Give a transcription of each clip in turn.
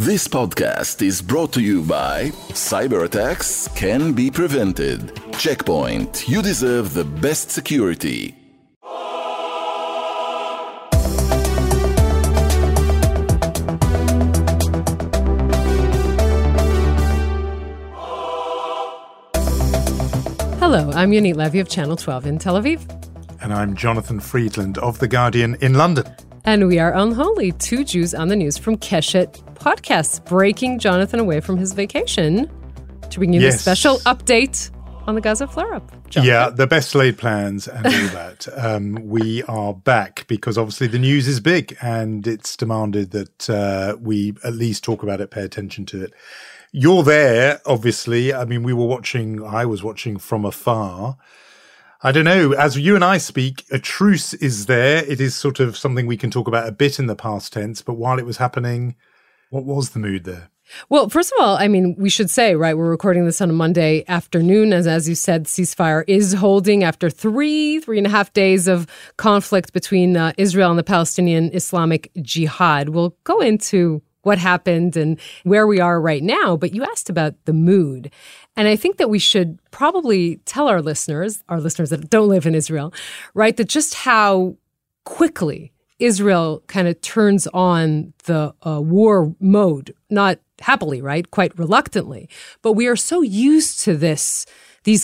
This podcast is brought to you by Cyber Attacks Can Be Prevented. Checkpoint. You deserve the best security. Hello, I'm Yanit Levy of Channel 12 in Tel Aviv. And I'm Jonathan Friedland of The Guardian in London. And we are Unholy, two Jews on the news from Keshet podcasts, breaking Jonathan away from his vacation to bring you this special update on the Gaza flare-up. Jonathan. Yeah, the best laid plans and all that. We are back because obviously the news is big and it's demanded that we at least talk about it, pay attention to it. You're there, obviously. I mean, I was watching from afar. I don't know. As you and I speak, a truce is there. It is sort of something we can talk about a bit in the past tense. But while it was happening, what was the mood there? Well, first of all, I mean, we should say, right, we're recording this on a Monday afternoon. As you said, ceasefire is holding after three and a half days of conflict between Israel and the Palestinian Islamic Jihad. We'll go into what happened and where we are right now. But you asked about the mood. And I think that we should probably tell our listeners that don't live in Israel, right, that just how quickly Israel kind of turns on the war mode, not happily, right, quite reluctantly. But we are so used to these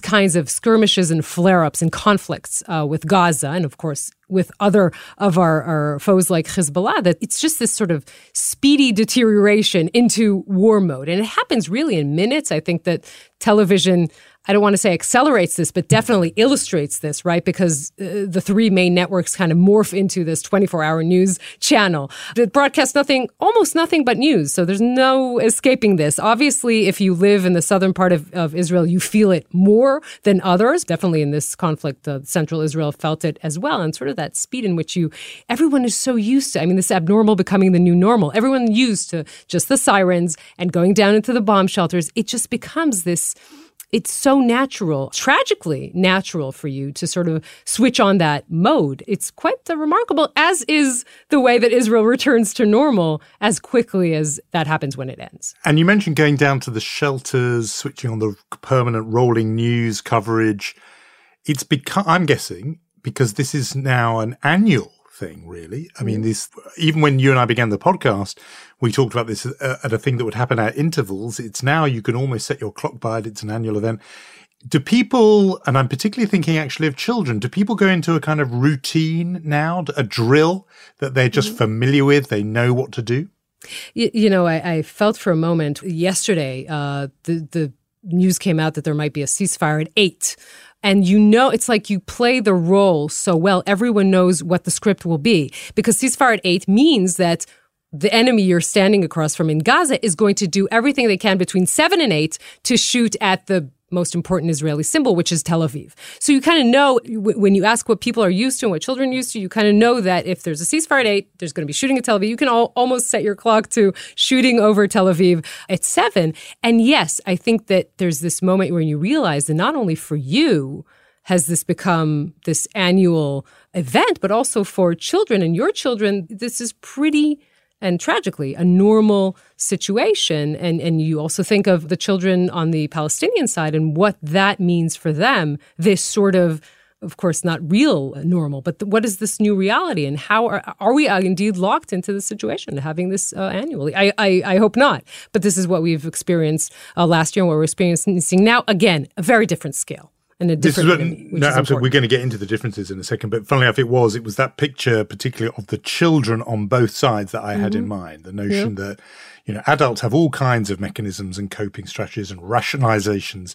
kinds of skirmishes and flare-ups and conflicts with Gaza and, of course, with other of our foes like Hezbollah, that it's just this sort of speedy deterioration into war mode. And it happens really in minutes. I think that television, I don't want to say accelerates this, but definitely illustrates this, right? Because the three main networks kind of morph into this 24-hour news channel that broadcasts almost nothing but news. So there's no escaping this. Obviously, if you live in the southern part of Israel, you feel it more than others. Definitely in this conflict, central Israel felt it as well. And sort of that speed in which everyone is so used to, I mean, this abnormal becoming the new normal. Everyone used to just the sirens and going down into the bomb shelters. It just becomes this, it's so natural, tragically natural for you to sort of switch on that mode. It's quite remarkable, as is the way that Israel returns to normal as quickly as that happens when it ends. And you mentioned going down to the shelters, switching on the permanent rolling news coverage. It's become, I'm guessing, because this is now an annual thing, really. I mean, this, even when you and I began the podcast, we talked about this at a thing that would happen at intervals. It's now you can almost set your clock by it. It's an annual event. Do people, and I'm particularly thinking actually of children, do people go into a kind of routine now, a drill that they're just familiar with, they know what to do? You know, I felt for a moment yesterday, the news came out that there might be a ceasefire at 8. And you know, it's like you play the role so well, everyone knows what the script will be. Because ceasefire at 8 means that the enemy you're standing across from in Gaza is going to do everything they can between 7 and 8 to shoot at the most important Israeli symbol, which is Tel Aviv. So you kind of know, when you ask what people are used to and what children are used to, you kind of know that if there's a ceasefire at 8, there's going to be shooting at Tel Aviv. You can almost set your clock to shooting over Tel Aviv at 7. And yes, I think that there's this moment where you realize that not only for you has this become this annual event, but also for children and your children, this is pretty, and tragically, a normal situation. And you also think of the children on the Palestinian side and what that means for them, this sort of course, not real normal, but what is this new reality? And how are we indeed locked into this situation, having this annually? I hope not. But this is what we've experienced last year and what we're experiencing now. Again, a very different scale. And a different enemy, which is important. Absolutely. We're going to get into the differences in a second. But funnily enough, it was that picture, particularly of the children on both sides, that I had in mind. The notion that, you know, adults have all kinds of mechanisms and coping strategies and rationalizations.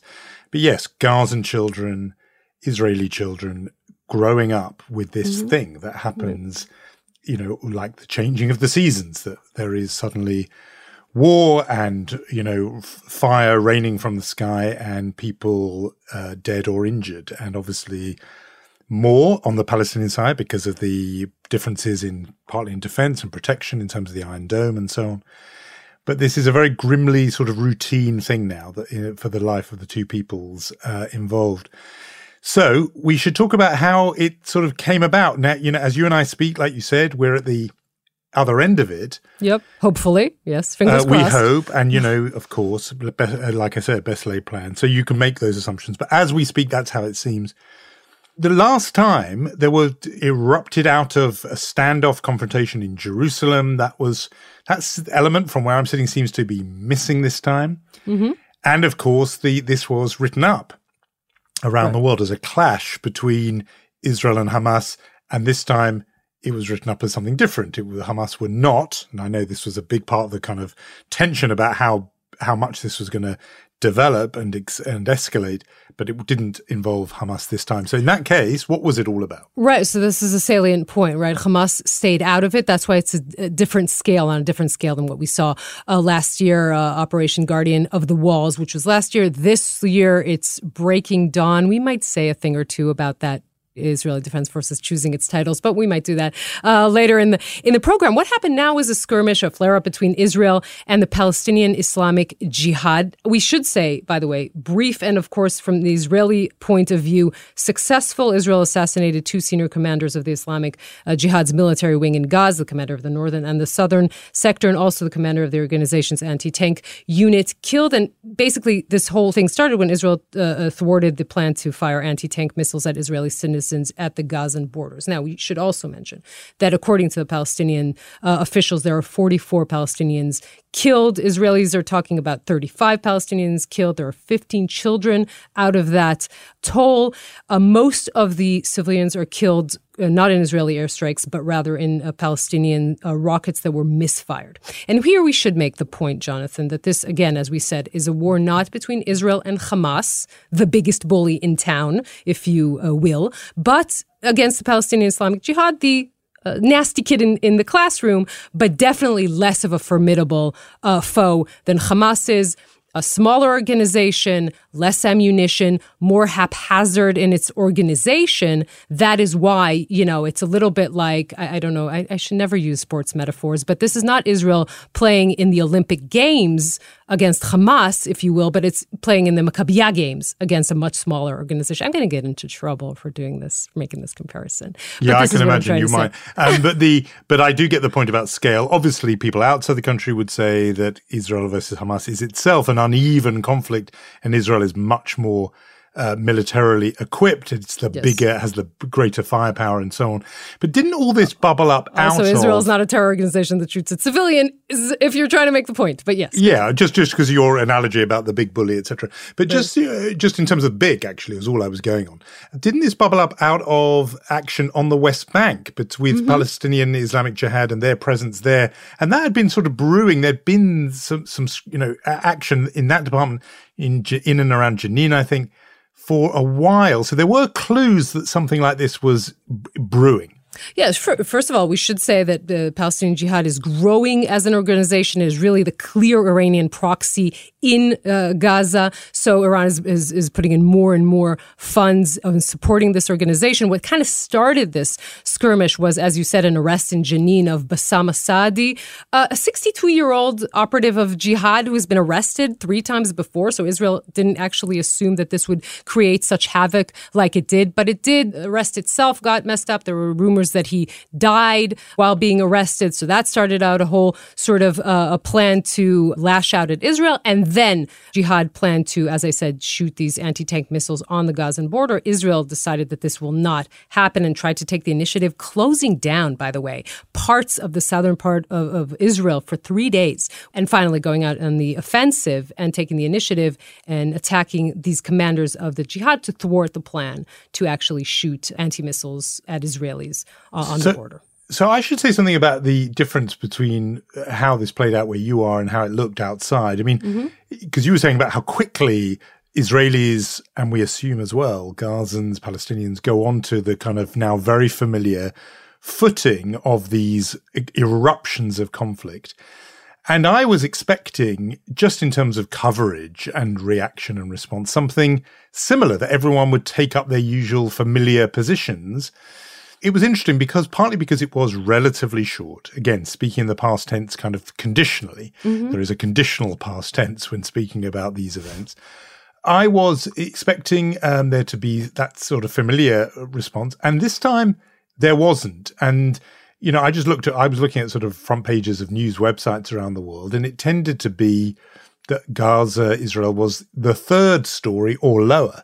But yes, Gazan children, Israeli children growing up with this thing that happens, you know, like the changing of the seasons, that there is suddenly war and, you know, fire raining from the sky and people dead or injured. And obviously more on the Palestinian side because of the differences in partly in defense and protection in terms of the Iron Dome and so on. But this is a very grimly sort of routine thing now that, you know, for the life of the two peoples involved. So we should talk about how it sort of came about. Now, you know, as you and I speak, like you said, we're at the other end of it. Yep, hopefully. Yes, fingers crossed. We hope. And, you know, of course, like I said, best laid plan. So you can make those assumptions. But as we speak, that's how it seems. The last time there were erupted out of a standoff confrontation in Jerusalem. That's the element from where I'm sitting seems to be missing this time. Mm-hmm. And of course, this was written up around the world as a clash between Israel and Hamas. And this time it was written up as something different. Hamas were not, and I know this was a big part of the kind of tension about how much this was going to develop and escalate, but it didn't involve Hamas this time. So in that case, what was it all about? Right, so this is a salient point, right? Hamas stayed out of it. That's why it's a different scale, on a different scale than what we saw last year, Operation Guardian of the Walls, which was last year. This year, it's Breaking Dawn. We might say a thing or two about that, Israeli Defense Forces choosing its titles, but we might do that later in the program. What happened now was a skirmish, a flare-up between Israel and the Palestinian Islamic Jihad. We should say, by the way, brief and, of course, from the Israeli point of view, successful. Israel assassinated two senior commanders of the Islamic Jihad's military wing in Gaza, the commander of the northern and the southern sector, and also the commander of the organization's anti-tank unit killed. And basically, this whole thing started when Israel thwarted the plan to fire anti-tank missiles at Israeli at the Gazan borders. Now, we should also mention that according to the Palestinian officials, there are 44 Palestinians killed. Israelis are talking about 35 Palestinians killed. There are 15 children out of that toll. Most of the civilians are killed not in Israeli airstrikes, but rather in Palestinian rockets that were misfired. And here we should make the point, Jonathan, that this, again, as we said, is a war not between Israel and Hamas, the biggest bully in town, if you will, but against the Palestinian Islamic Jihad, the nasty kid in the classroom, but definitely less of a formidable foe than Hamas is. A smaller organization, less ammunition, more haphazard in its organization. That is why, you know, it's a little bit like, I don't know, I should never use sports metaphors, but this is not Israel playing in the Olympic Games against Hamas, if you will, but it's playing in the Maccabiah Games against a much smaller organization. I'm going to get into trouble for doing this, for making this comparison. Yeah, I can imagine you might. But I do get the point about scale. Obviously, people outside the country would say that Israel versus Hamas is itself an uneven conflict, and Israel is much more militarily equipped. It's the bigger, has the greater firepower and so on. But didn't all this bubble up out of... Also, Israel's not a terror organization that shoots at civilians, if you're trying to make the point, but yes. Yeah, just because your analogy about the big bully, etc. But just in terms of big, actually, was all I was going on. Didn't this bubble up out of action on the West Bank, but with Palestinian Islamic Jihad and their presence there? And that had been sort of brewing. There'd been some action in that department in and around Jenin, I think, for a while. So there were clues that something like this was brewing. Yes. First of all, we should say that the Palestinian Jihad is growing as an organization. It is really the clear Iranian proxy in Gaza. So Iran is putting in more and more funds and supporting this organization. What kind of started this skirmish was, as you said, an arrest in Jenin of Bassam Asadi, a 62-year-old operative of Jihad who has been arrested 3 times before. So Israel didn't actually assume that this would create such havoc like it did. But it did. The arrest itself got messed up. There were rumors that he died while being arrested. So that started out a whole sort of a plan to lash out at Israel. And then Jihad planned to, as I said, shoot these anti-tank missiles on the Gazan border. Israel decided that this will not happen and tried to take the initiative, closing down, by the way, parts of the southern part of Israel for 3 days, and finally going out on the offensive and taking the initiative and attacking these commanders of the Jihad to thwart the plan to actually shoot anti-missiles at Israelis on the border. So I should say something about the difference between how this played out where you are and how it looked outside. I mean, because you were saying about how quickly Israelis, and we assume as well, Gazans, Palestinians, go on to the kind of now very familiar footing of these eruptions of conflict. And I was expecting, just in terms of coverage and reaction and response, something similar, that everyone would take up their usual familiar positions. It was interesting partly because it was relatively short. Again, speaking in the past tense kind of conditionally, there is a conditional past tense when speaking about these events. I was expecting there to be that sort of familiar response. And this time there wasn't. And you know, I was looking at sort of front pages of news websites around the world, and it tended to be that Gaza, Israel was the third story or lower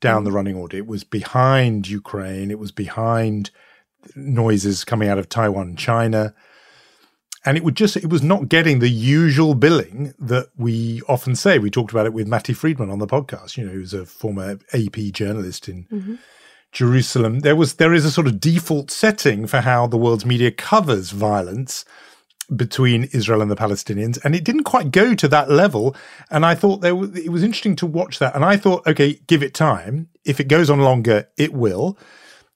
down the running order. It was behind Ukraine. It was behind noises coming out of Taiwan, China. And it was not getting the usual billing that we often say. We talked about it with Matty Friedman on the podcast, you know, who's a former AP journalist in Jerusalem. There is a sort of default setting for how the world's media covers violence between Israel and the Palestinians, and it didn't quite go to that level. And I thought it was interesting to watch that. And I thought, okay, give it time. If it goes on longer, it will.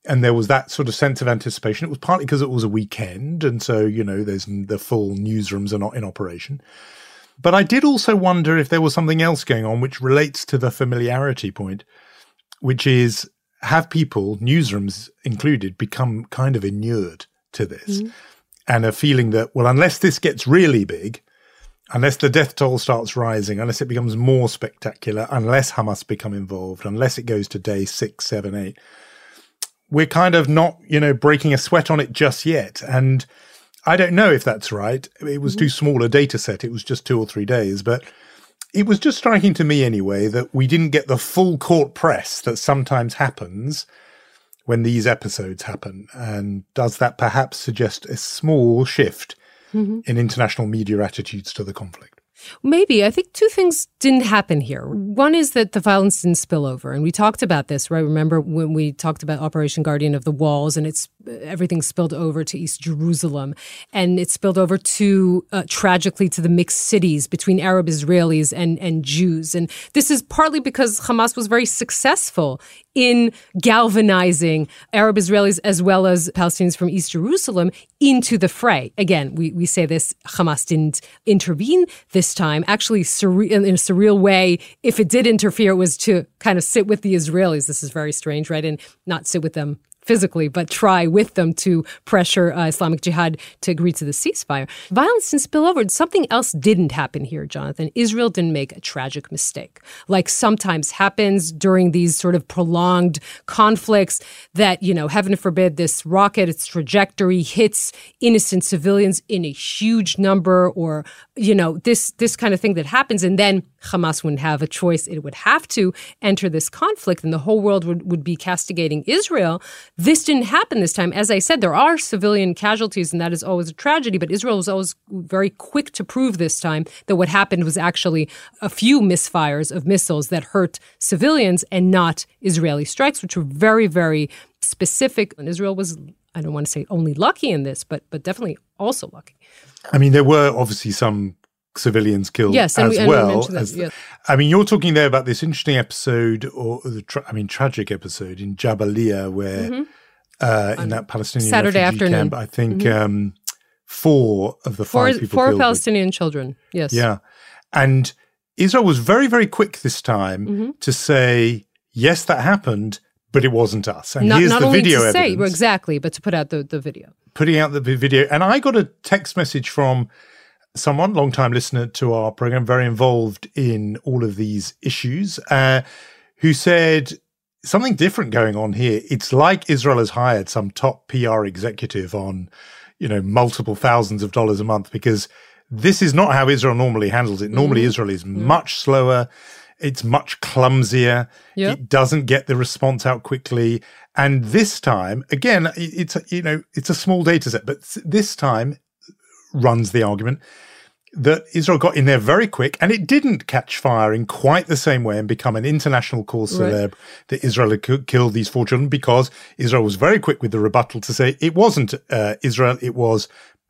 And there was that sort of sense of anticipation. It was partly because it was a weekend, and so, you know, the full newsrooms are not in operation. But I did also wonder if there was something else going on which relates to the familiarity point, which is, have people, newsrooms included, become kind of inured to this? Mm-hmm. And a feeling that, well, unless this gets really big, unless the death toll starts rising, unless it becomes more spectacular, unless Hamas become involved, unless it goes to day 6, 7, 8, we're kind of not, you know, breaking a sweat on it just yet. And I don't know if that's right. It was too small a data set. It was just 2 or 3 days. But it was just striking to me anyway that we didn't get the full court press that sometimes happens when these episodes happen. And does that perhaps suggest a small shift in international media attitudes to the conflict? Maybe. I think two things didn't happen here. One is that the violence didn't spill over. And we talked about this, right? Remember when we talked about Operation Guardian of the Walls, and everything spilled over to East Jerusalem. And it spilled over to, tragically, to the mixed cities between Arab Israelis and Jews. And this is partly because Hamas was very successful in galvanizing Arab Israelis as well as Palestinians from East Jerusalem into the fray. Again, we say this, Hamas didn't intervene this time. Actually, in a surreal way, if it did interfere, it was to kind of sit with the Israelis. This is very strange, right? And not sit with them physically, but try with them to pressure Islamic Jihad to agree to the ceasefire. Violence didn't spill over. Something else didn't happen here, Jonathan. Israel didn't make a tragic mistake, like sometimes happens during these sort of prolonged conflicts that, you know, heaven forbid, this rocket, its trajectory hits innocent civilians in a huge number, or, you know, this kind of thing that happens. And then Hamas wouldn't have a choice. It would have to enter this conflict, and the whole world would be castigating Israel. This didn't happen this time. As I said, there are civilian casualties, and that is always a tragedy, but Israel was always very quick to prove this time that what happened was actually a few misfires of missiles that hurt civilians and not Israeli strikes, which were very, very specific. And Israel was, I don't want to say only lucky in this, but definitely also lucky. I mean, there were obviously some civilians killed, yes, as well. I mean, you're talking there about this interesting episode, or the tragic episode in Jabalia, where in that Palestinian Saturday afternoon camp, I think four of the five people killed. Four Palestinian children, yes. Yeah. And Israel was very, very quick this time to say, yes, that happened, but it wasn't us. And here's the video evidence. Say, exactly, but to put out the video. Putting out the video. And I got a text message from someone, long-time listener to our program, very involved in all of these issues, who said something different going on here. It's like Israel has hired some top PR executive on, you know, multiple thousands of dollars a month, because this is not how Israel normally handles it. Normally, Israel is much slower. It's much clumsier. Yep. It doesn't get the response out quickly. And this time, again, it's a small data set, but this time runs the argument that Israel got in there very quick, and it didn't catch fire in quite the same way and become an international cause celeb that Israel had killed these four children, because Israel was very quick with the rebuttal to say it wasn't Israel, it was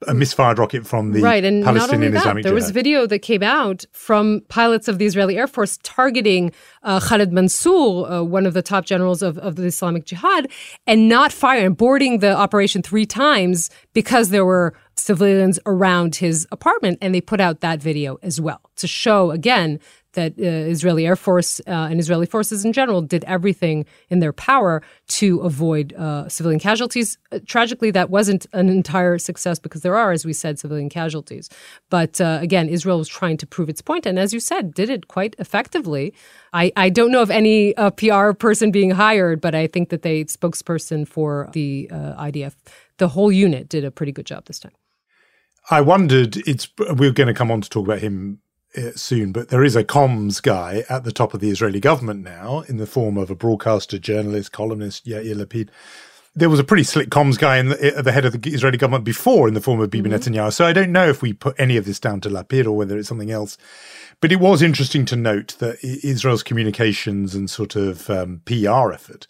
a misfired rocket from the Palestinian Islamic Jihad. Right, and not only that, there was video that came out from pilots of the Israeli Air Force targeting Khaled Mansour, one of the top generals of the Islamic Jihad, and not firing, and boarding the operation 3 times because there were civilians around his apartment, and they put out that video as well to show, again, that Israeli Air Force and Israeli forces in general did everything in their power to avoid civilian casualties. Tragically, that wasn't an entire success, because there are, as we said, civilian casualties. But again, Israel was trying to prove its point, and as you said, did it quite effectively. I don't know of any PR person being hired, but I think that the spokesperson for the IDF the whole unit did a pretty good job this time. I wondered, we're going to come on to talk about him soon, but there is a comms guy at the top of the Israeli government now in the form of a broadcaster, journalist, columnist, Yair Lapid. There was a pretty slick comms guy at the head of the Israeli government before in the form of Bibi Netanyahu. So I don't know if we put any of this down to Lapid or whether it's something else. But it was interesting to note that Israel's communications and sort of PR effort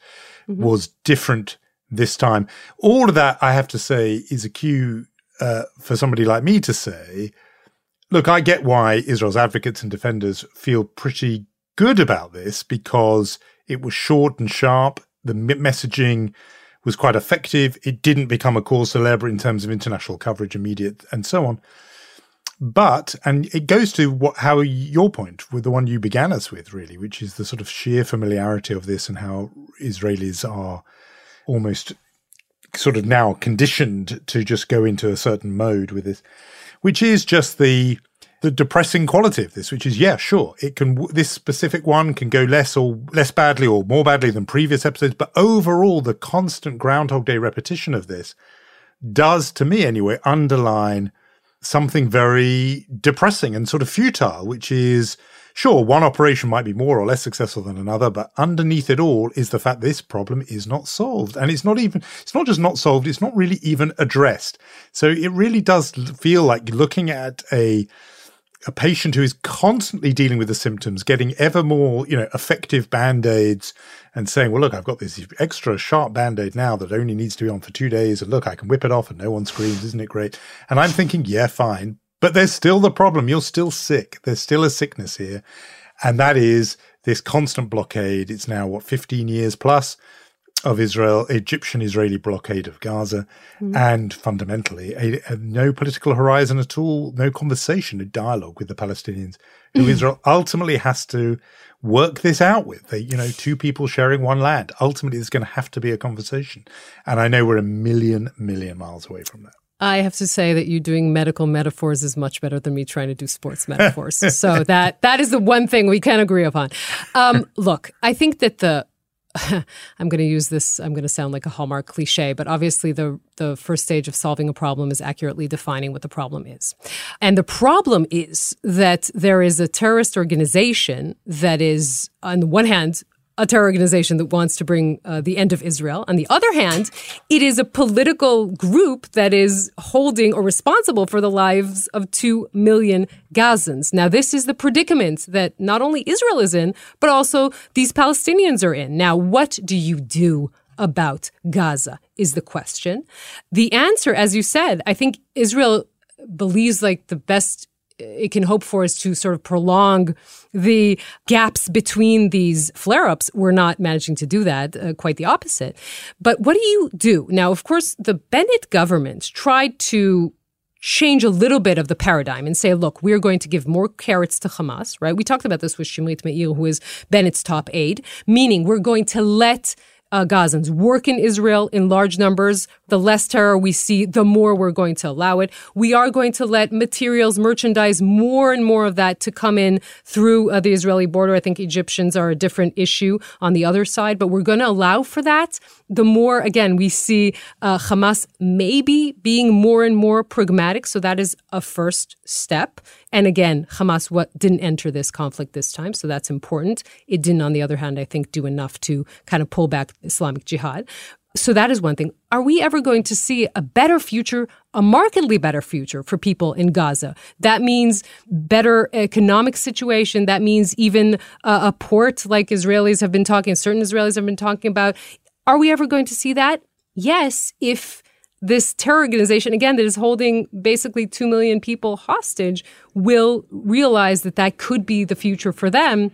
was different this time. All of that, I have to say, is a cue for somebody like me to say, look, I get why Israel's advocates and defenders feel pretty good about this because it was short and sharp. The messaging was quite effective. It didn't become a cause célèbre in terms of international coverage, immediate, and so on. But, and it goes to how your point, with the one you began us with, really, which is the sort of sheer familiarity of this and how Israelis are almost sort of now conditioned to just go into a certain mode with this, which is just the depressing quality of this, which is, yeah, sure, it can. This specific one can go less badly or more badly than previous episodes, but overall, the constant Groundhog Day repetition of this does, to me anyway, underline something very depressing and sort of futile, which is, sure, one operation might be more or less successful than another, but underneath it all is the fact this problem is not solved. And it's not just not solved, it's not really even addressed. So it really does feel like looking at a patient who is constantly dealing with the symptoms, getting ever more, effective Band-Aids and saying, well, look, I've got this extra sharp Band-Aid now that only needs to be on for 2 days. And look, I can whip it off and no one screams. Isn't it great? And I'm thinking, yeah, fine. But there's still the problem. You're still sick. There's still a sickness here. And that is this constant blockade. It's now, 15 years plus of Egyptian-Israeli blockade of Gaza, and fundamentally no political horizon at all, no conversation, a dialogue with the Palestinians, who Israel ultimately has to work this out with. They, two people sharing one land. Ultimately, there's going to have to be a conversation. And I know we're a million miles away from that. I have to say that you doing medical metaphors is much better than me trying to do sports metaphors. So that is the one thing we can agree upon. Look, I think that I'm going to sound like a Hallmark cliche, but obviously the first stage of solving a problem is accurately defining what the problem is. And the problem is that there is a terrorist organization that is, on the one hand, a terror organization that wants to bring the end of Israel. On the other hand, it is a political group that is holding or responsible for the lives of 2 million Gazans. Now, this is the predicament that not only Israel is in, but also these Palestinians are in. Now, what do you do about Gaza is the question. The answer, as you said, I think Israel believes the best it can hope for is to sort of prolong the gaps between these flare-ups. We're not managing to do that, quite the opposite. But what do you do? Now, of course, the Bennett government tried to change a little bit of the paradigm and say, look, we're going to give more carrots to Hamas, right? We talked about this with Shimrit Meir, who is Bennett's top aide, meaning we're going to let Gazans work in Israel in large numbers. The less terror we see, the more we're going to allow it. We are going to let materials, merchandise, more and more of that to come in through the Israeli border. I think Egyptians are a different issue on the other side, but we're going to allow for that. The more, again, we see Hamas maybe being more and more pragmatic. So that is a first step. And again, Hamas didn't enter this conflict this time, so that's important. It didn't, on the other hand, I think, do enough to kind of pull back Islamic Jihad. So that is one thing. Are we ever going to see a better future, a markedly better future for people in Gaza? That means better economic situation. That means even a port like Israelis have been talking, certain Israelis have been talking about. Are we ever going to see that? Yes, if this terror organization, again, that is holding basically 2 million people hostage, will realize that that could be the future for them.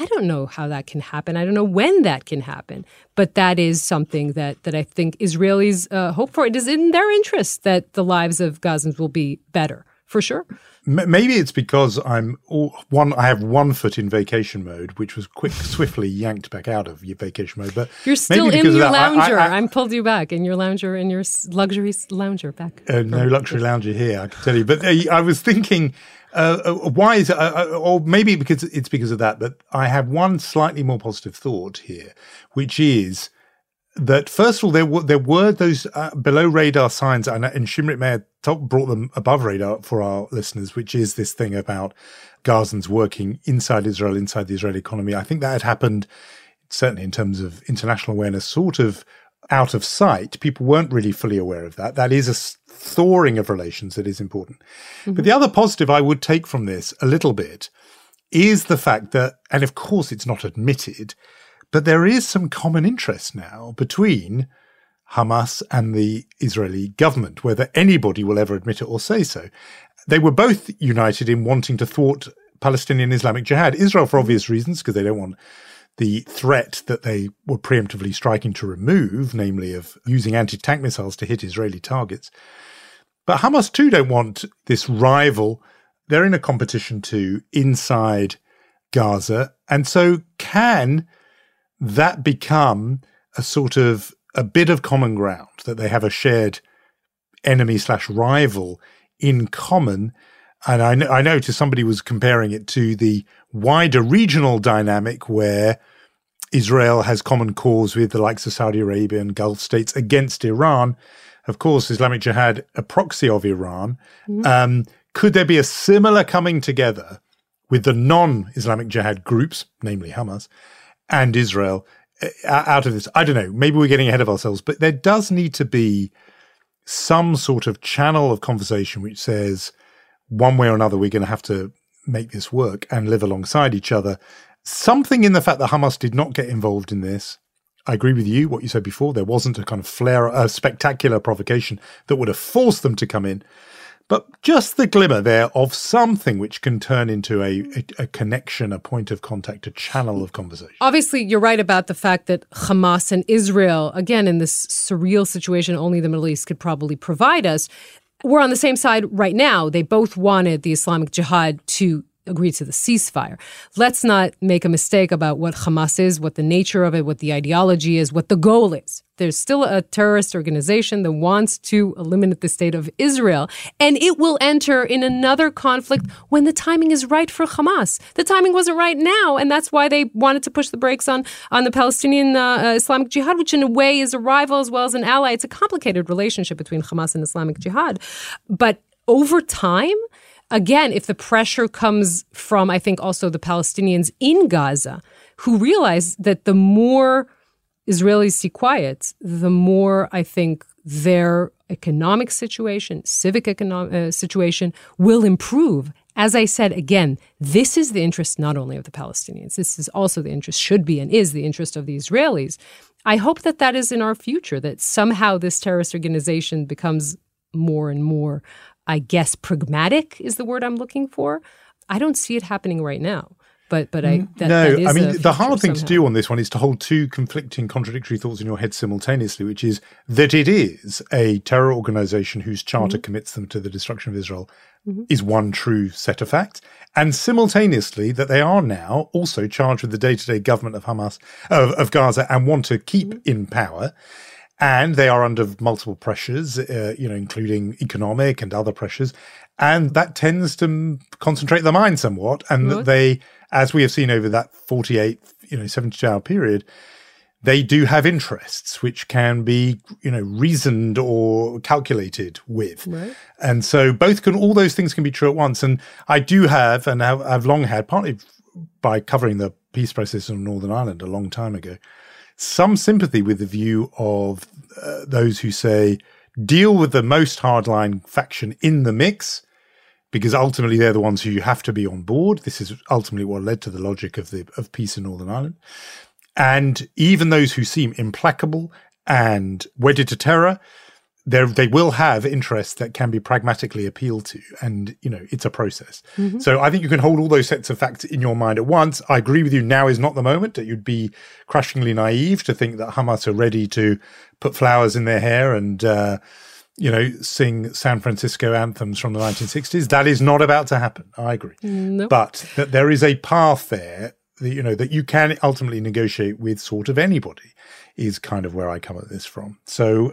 I don't know how that can happen. I don't know when that can happen. But that is something that I think Israelis hope for. It is in their interest that the lives of Gazans will be better, for sure. Maybe it's because I have one foot in vacation mode, which was swiftly yanked back out of your vacation mode. But you're still in your lounger. I'm pulled you back in your lounger, in your luxury lounger back. No luxury lounger here, I can tell you. But I was thinking, why is it, or maybe because it's because of that, but I have one slightly more positive thought here, which is that, first of all, there were those below-radar signs, and Shimrit Meir brought them above radar for our listeners, which is this thing about Gazans working inside Israel, inside the Israeli economy. I think that had happened, certainly in terms of international awareness, sort of out of sight. People weren't really fully aware of that. That is a thawing of relations that is important. Mm-hmm. But the other positive I would take from this a little bit is the fact that, and of course it's not admitted, but there is some common interest now between Hamas and the Israeli government, whether anybody will ever admit it or say so. They were both united in wanting to thwart Palestinian Islamic Jihad. Israel, for obvious reasons, because they don't want the threat that they were preemptively striking to remove, namely of using anti-tank missiles to hit Israeli targets. But Hamas too don't want this rival. They're in a competition too inside Gaza. And so can that become a sort of a bit of common ground, that they have a shared enemy/rival in common? And I noticed somebody was comparing it to the wider regional dynamic where Israel has common cause with the likes of Saudi Arabia and Gulf states against Iran. Of course, Islamic Jihad, a proxy of Iran. Mm-hmm. Could there be a similar coming together with the non-Islamic Jihad groups, namely Hamas, and Israel out of this? I don't know. Maybe we're getting ahead of ourselves, but there does need to be some sort of channel of conversation which says, one way or another, we're going to have to make this work and live alongside each other. Something in the fact that Hamas did not get involved in this. I agree with you, what you said before. There wasn't a kind of spectacular provocation that would have forced them to come in. But just the glimmer there of something which can turn into a connection, a point of contact, a channel of conversation. Obviously, you're right about the fact that Hamas and Israel, again, in this surreal situation only the Middle East could probably provide us, we're on the same side right now. They both wanted the Islamic Jihad to agree to the ceasefire. Let's not make a mistake about what Hamas is, what the nature of it, what the ideology is, what the goal is. There's still a terrorist organization that wants to eliminate the state of Israel, and it will enter in another conflict when the timing is right for Hamas. The timing wasn't right now, and that's why they wanted to push the brakes on the Palestinian Islamic Jihad, which in a way is a rival as well as an ally. It's a complicated relationship between Hamas and Islamic Jihad. But over time, again, if the pressure comes from, I think, also the Palestinians in Gaza, who realize that the more Israelis see quiet, the more, I think, their economic situation, civic situation will improve. As I said, again, this is the interest not only of the Palestinians. This is also the interest, should be and is the interest of the Israelis. I hope that that is in our future, that somehow this terrorist organization becomes more and more, I guess, pragmatic is the word I'm looking for. I don't see it happening right now, the hard thing somehow to do on this one is to hold two conflicting, contradictory thoughts in your head simultaneously, which is that it is a terror organization whose charter mm-hmm. commits them to the destruction of Israel mm-hmm. is one true set of facts, and simultaneously that they are now also charged with the day-to-day government of Hamas of Gaza and want to keep mm-hmm. in power. And they are under multiple pressures, including economic and other pressures. And that tends to concentrate their mind somewhat. And that they, as we have seen over that 72-hour period, they do have interests which can be, reasoned or calculated with. Right. And so all those things can be true at once. And I do have, and I've long had, partly by covering the peace process in Northern Ireland a long time ago, some sympathy with the view of those who say, deal with the most hardline faction in the mix, because ultimately they're the ones who you have to be on board. This is ultimately what led to the logic of peace in Northern Ireland. And even those who seem implacable and wedded to terror, they will have interests that can be pragmatically appealed to. And, it's a process. Mm-hmm. So I think you can hold all those sets of facts in your mind at once. I agree with you, now is not the moment. That you'd be crushingly naive to think that Hamas are ready to put flowers in their hair and, sing San Francisco anthems from the 1960s. That is not about to happen. I agree. Nope. But that there is a path there that, that you can ultimately negotiate with sort of anybody is kind of where I come at this from. So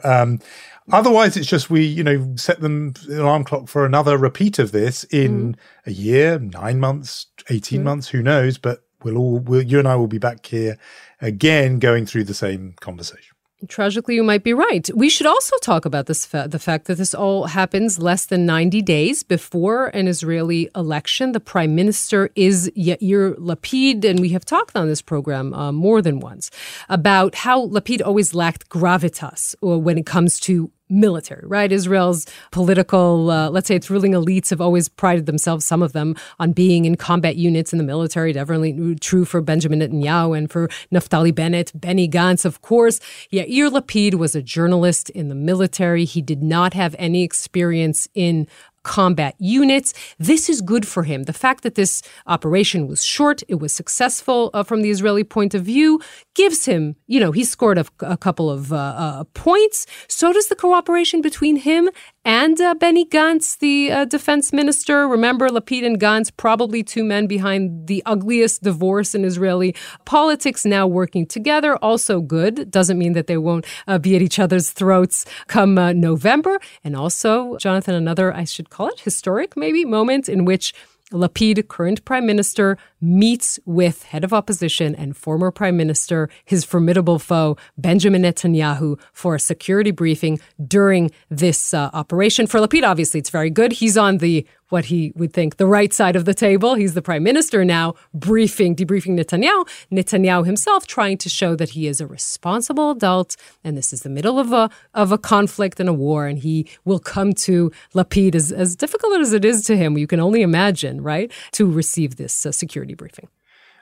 otherwise, it's just we, set the alarm clock for another repeat of this in a year, 9 months, 18 months, who knows? But you and I will be back here again going through the same conversation. Tragically, you might be right. We should also talk about this the fact that this all happens less than 90 days before an Israeli election. The prime minister is Yair Lapid, and we have talked on this program more than once about how Lapid always lacked gravitas when it comes to military, right? Israel's political, let's say its ruling elites have always prided themselves, some of them, on being in combat units in the military. Definitely true for Benjamin Netanyahu and for Naftali Bennett, Benny Gantz, of course. Yair Lapid was a journalist in the military. He did not have any experience in combat units. This is good for him. The fact that this operation was short, it was successful from the Israeli point of view, gives him, you know, he scored a couple of points. So does the cooperation between him and Benny Gantz, the defense minister. Remember, Lapid and Gantz, probably two men behind the ugliest divorce in Israeli politics, now working together. Also good. Doesn't mean that they won't be at each other's throats come November. And also, Jonathan, another, I should call it historic, maybe, moment in which Lapid, current prime minister, meets with head of opposition and former prime minister, his formidable foe, Benjamin Netanyahu, for a security briefing during this operation. For Lapid, obviously, it's very good. He's on the, what he would think, the right side of the table. He's the prime minister now, debriefing Netanyahu. Netanyahu himself trying to show that he is a responsible adult, and this is the middle of a conflict and a war, and he will come to Lapid, as difficult as it is to him, you can only imagine, right, to receive this security briefing.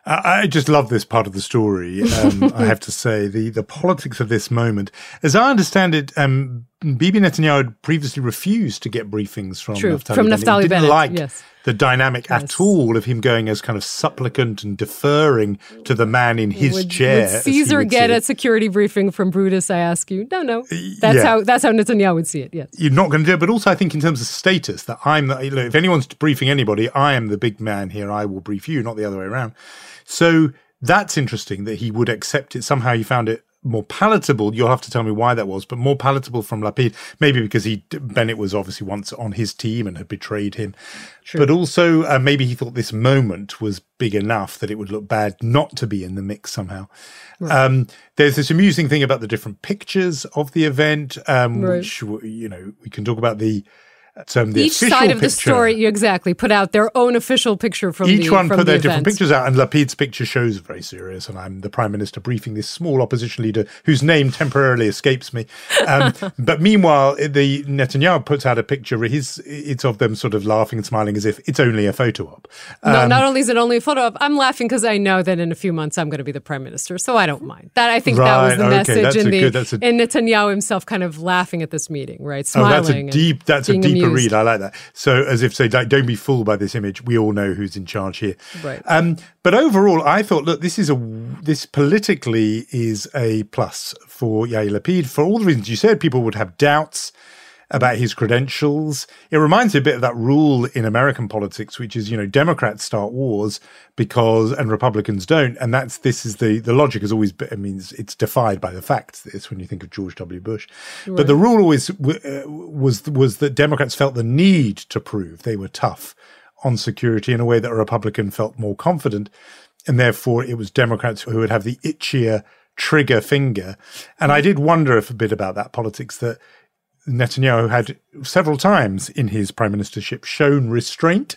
I just love this part of the story, I have to say, the politics of this moment. As I understand it, Bibi Netanyahu had previously refused to get briefings from Naftali Bennett. He didn't like the dynamic at all of him going as kind of supplicant and deferring to the man in his chair. Would Caesar get a security briefing from Brutus, I ask you? No. That's how Netanyahu would see it, yes. You're not going to do it, but also I think in terms of status, that if anyone's briefing anybody, I am the big man here, I will brief you, not the other way around. So that's interesting that he would accept it. Somehow he found it more palatable. You'll have to tell me why that was, but more palatable from Lapid, maybe because Bennett was obviously once on his team and had betrayed him. True. But also maybe he thought this moment was big enough that it would look bad not to be in the mix somehow. Right. There's this amusing thing about the different pictures of the event, which, you know, we can talk about each side of the story, exactly, put out their own official picture from the event. Each one put their different pictures out, and Lapid's picture shows very serious, and I'm the prime minister briefing this small opposition leader whose name temporarily escapes me. But meanwhile, the Netanyahu puts out a picture. It's of them sort of laughing and smiling as if it's only a photo op. No, not only is it only a photo op, I'm laughing because I know that in a few months I'm going to be the prime minister, so I don't mind. That was the message in Netanyahu himself kind of laughing at this meeting, right? Smiling. That's a deep read. I like that. So as if, say, like, don't be fooled by this image. We all know who's in charge here. Right. But overall, I thought, look, this politically is a plus for Yair Lapid. For all the reasons you said, people would have doubts about his credentials. It reminds me a bit of that rule in American politics, which is, you know, Democrats start wars and Republicans don't. And the logic has always been, I mean, it's defied by the facts, this, when you think of George W. Bush. Right. But the rule always was that Democrats felt the need to prove they were tough on security in a way that a Republican felt more confident. And therefore, it was Democrats who would have the itchier trigger finger. And I did wonder a bit about that politics that Netanyahu had several times in his prime ministership shown restraint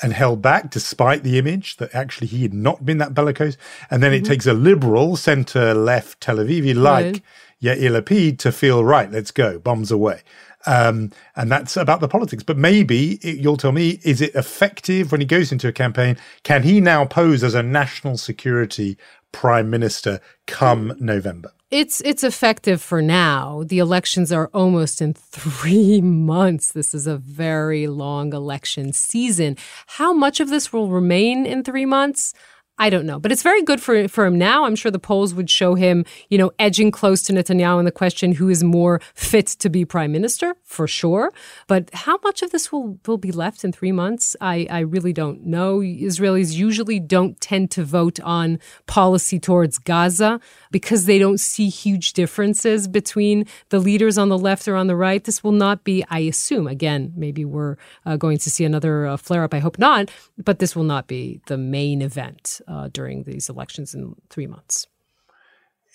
and held back despite the image that actually he had not been that bellicose. And then it takes a liberal centre-left Tel Avivi like Yair Lapid to feel, right, let's go, bombs away. And that's about the politics. But maybe, you'll tell me, is it effective when he goes into a campaign? Can he now pose as a national security prime minister come November? It's effective for now. The elections are almost in 3 months. This is a very long election season. How much of this will remain in 3 months? I don't know, but it's very good for him now. I'm sure the polls would show him, you know, edging close to Netanyahu in the question who is more fit to be prime minister, for sure. But how much of this will be left in 3 months? I really don't know. Israelis usually don't tend to vote on policy towards Gaza because they don't see huge differences between the leaders on the left or on the right. This will not be, I assume, again, maybe we're going to see another flare-up. I hope not, but this will not be the main event during these elections in 3 months.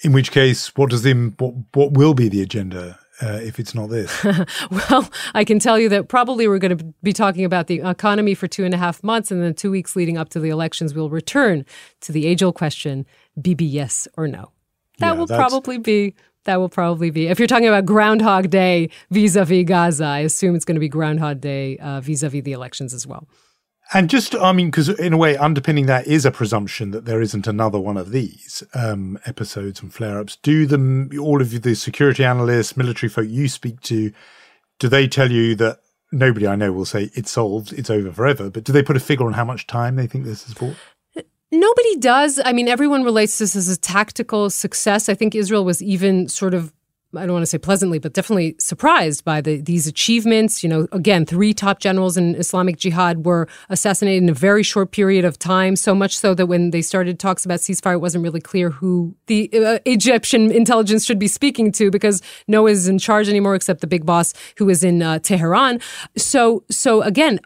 In which case, what does what will be the agenda if it's not this? Well, I can tell you that probably we're going to be talking about the economy for 2.5 months, and then 2 weeks leading up to the elections, we'll return to the age-old question: Bibi, yes or no? That will probably be. If you're talking about Groundhog Day vis-a-vis Gaza, I assume it's going to be Groundhog Day vis-a-vis the elections as well. And just, I mean, because in a way, underpinning that is a presumption that there isn't another one of these episodes and flare-ups. All of the security analysts, military folk you speak to, do they tell you that nobody I know will say it's solved, it's over forever? But do they put a figure on how much time they think this is for? Nobody does. I mean, everyone relates this as a tactical success. I think Israel was even sort of, I don't want to say pleasantly, but definitely surprised by these achievements. You know, again, 3 top generals in Islamic Jihad were assassinated in a very short period of time, so much so that when they started talks about ceasefire, it wasn't really clear who the Egyptian intelligence should be speaking to, because no one is in charge anymore except the big boss who is in Tehran. So again,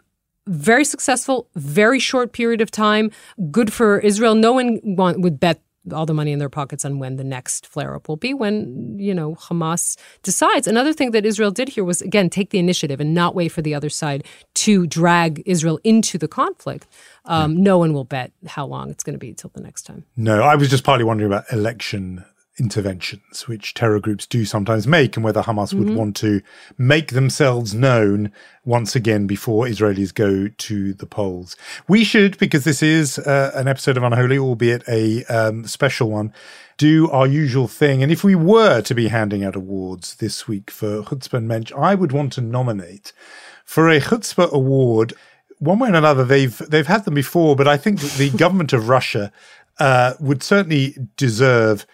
very successful, very short period of time. Good for Israel. No one would bet all the money in their pockets on when the next flare-up will be, when, you know, Hamas decides. Another thing that Israel did here was, again, take the initiative and not wait for the other side to drag Israel into the conflict. No one will bet how long it's going to be till the next time. No, I was just partly wondering about election interventions, which terror groups do sometimes make, and whether Hamas would want to make themselves known once again before Israelis go to the polls. We should, because this is an episode of Unholy, albeit a special one, do our usual thing. And if we were to be handing out awards this week for Chutzpah and Mensch, I would want to nominate for a Chutzpah award. One way or another, they've had them before, but I think that the government of Russia would certainly deserve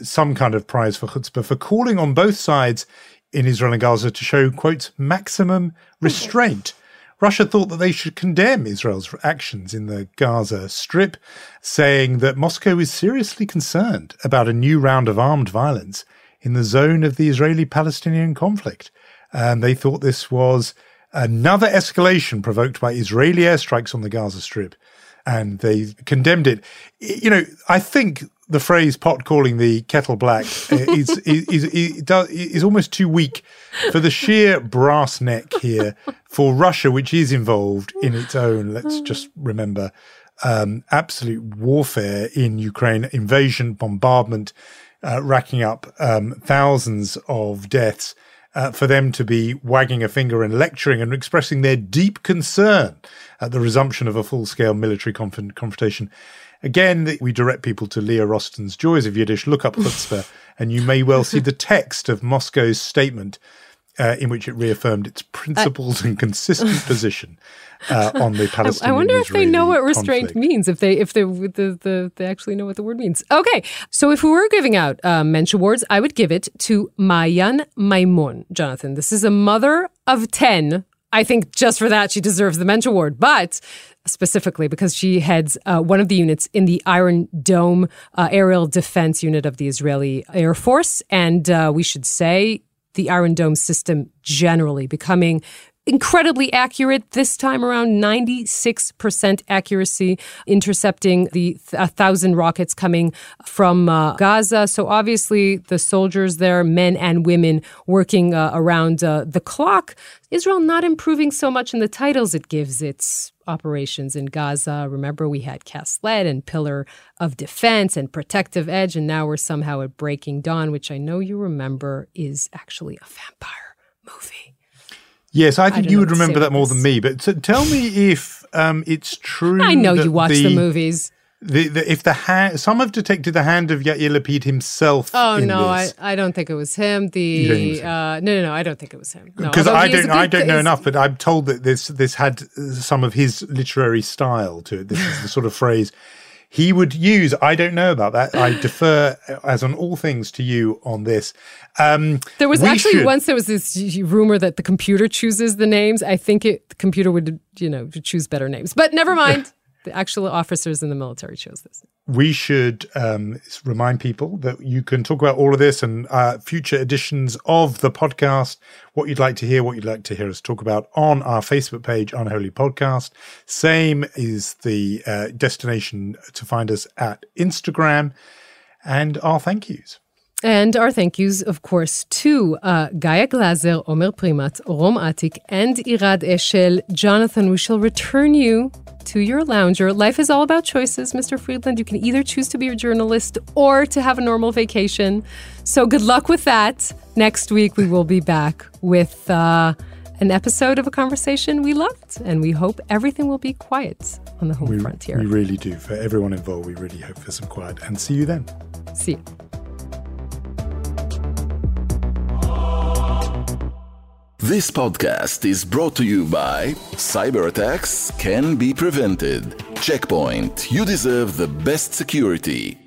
some kind of prize for chutzpah, for calling on both sides in Israel and Gaza to show, quote, maximum restraint. Russia thought that they should condemn Israel's actions in the Gaza Strip, saying that Moscow is seriously concerned about a new round of armed violence in the zone of the Israeli-Palestinian conflict. And they thought this was another escalation provoked by Israeli airstrikes on the Gaza Strip, and they condemned it. You know, I think the phrase "pot calling the kettle black" is almost too weak for the sheer brass neck here for Russia, which is involved in its own, let's just remember, absolute warfare in Ukraine, invasion, bombardment, racking up thousands of deaths, for them to be wagging a finger and lecturing and expressing their deep concern at the resumption of a full-scale military confrontation. Again, we direct people to Leah Roston's Joys of Yiddish. Look up chutzpah, and you may well see the text of Moscow's statement, in which it reaffirmed its principled and consistent position on the Palestinian. I wonder if they know what restraint means. If they actually know what the word means. Okay, so if we were giving out Mensch awards, I would give it to Mayan Maimon. Jonathan, this is a mother of 10. I think just for that she deserves the Mensch award, but specifically because she heads one of the units in the Iron Dome aerial defense unit of the Israeli Air Force, and we should say, the Iron Dome system generally becoming incredibly accurate, this time around 96% accuracy, intercepting the 1,000 rockets coming from Gaza. So obviously the soldiers there, men and women, working around the clock. Israel not improving so much in the titles it gives its operations in Gaza. Remember, we had Cast Lead and Pillar of Defense and Protective Edge, and now we're somehow at Breaking Dawn, which I know you remember is actually a vampire movie. Yes, I think you would remember that more than me. But tell me if it's true. I know you watch the movies. Some have detected the hand of Yair Lapid himself. Oh in no, this. I don't think it was him. No, I don't think it was him. Because I don't know enough, but I'm told that this had some of his literary style to it. This is the sort of phrase he would use. I don't know about that. I defer, as on all things, to you on this. There was this rumor that the computer chooses the names. I think the computer would, choose better names. But never mind. The actual officers in the military chose this. We should remind people that you can talk about all of this and future editions of the podcast, what you'd like to hear us talk about, on our Facebook page, Unholy Podcast. Same is the destination to find us at Instagram. and our thank yous. And our thank yous, of course, to Gaia Glaser, Omer Primat, Rom Atik, and Irad Eshel. Jonathan, we shall return you to your lounger. Life is all about choices, Mr. Friedland. You can either choose to be a journalist or to have a normal vacation. So good luck with that. Next week, we will be back with an episode of a conversation we loved, and we hope everything will be quiet on the home frontier. We really do. For everyone involved, we really hope for some quiet. And see you then. See you. This podcast is brought to you by Cyber attacks can be prevented. Checkpoint. You deserve the best security.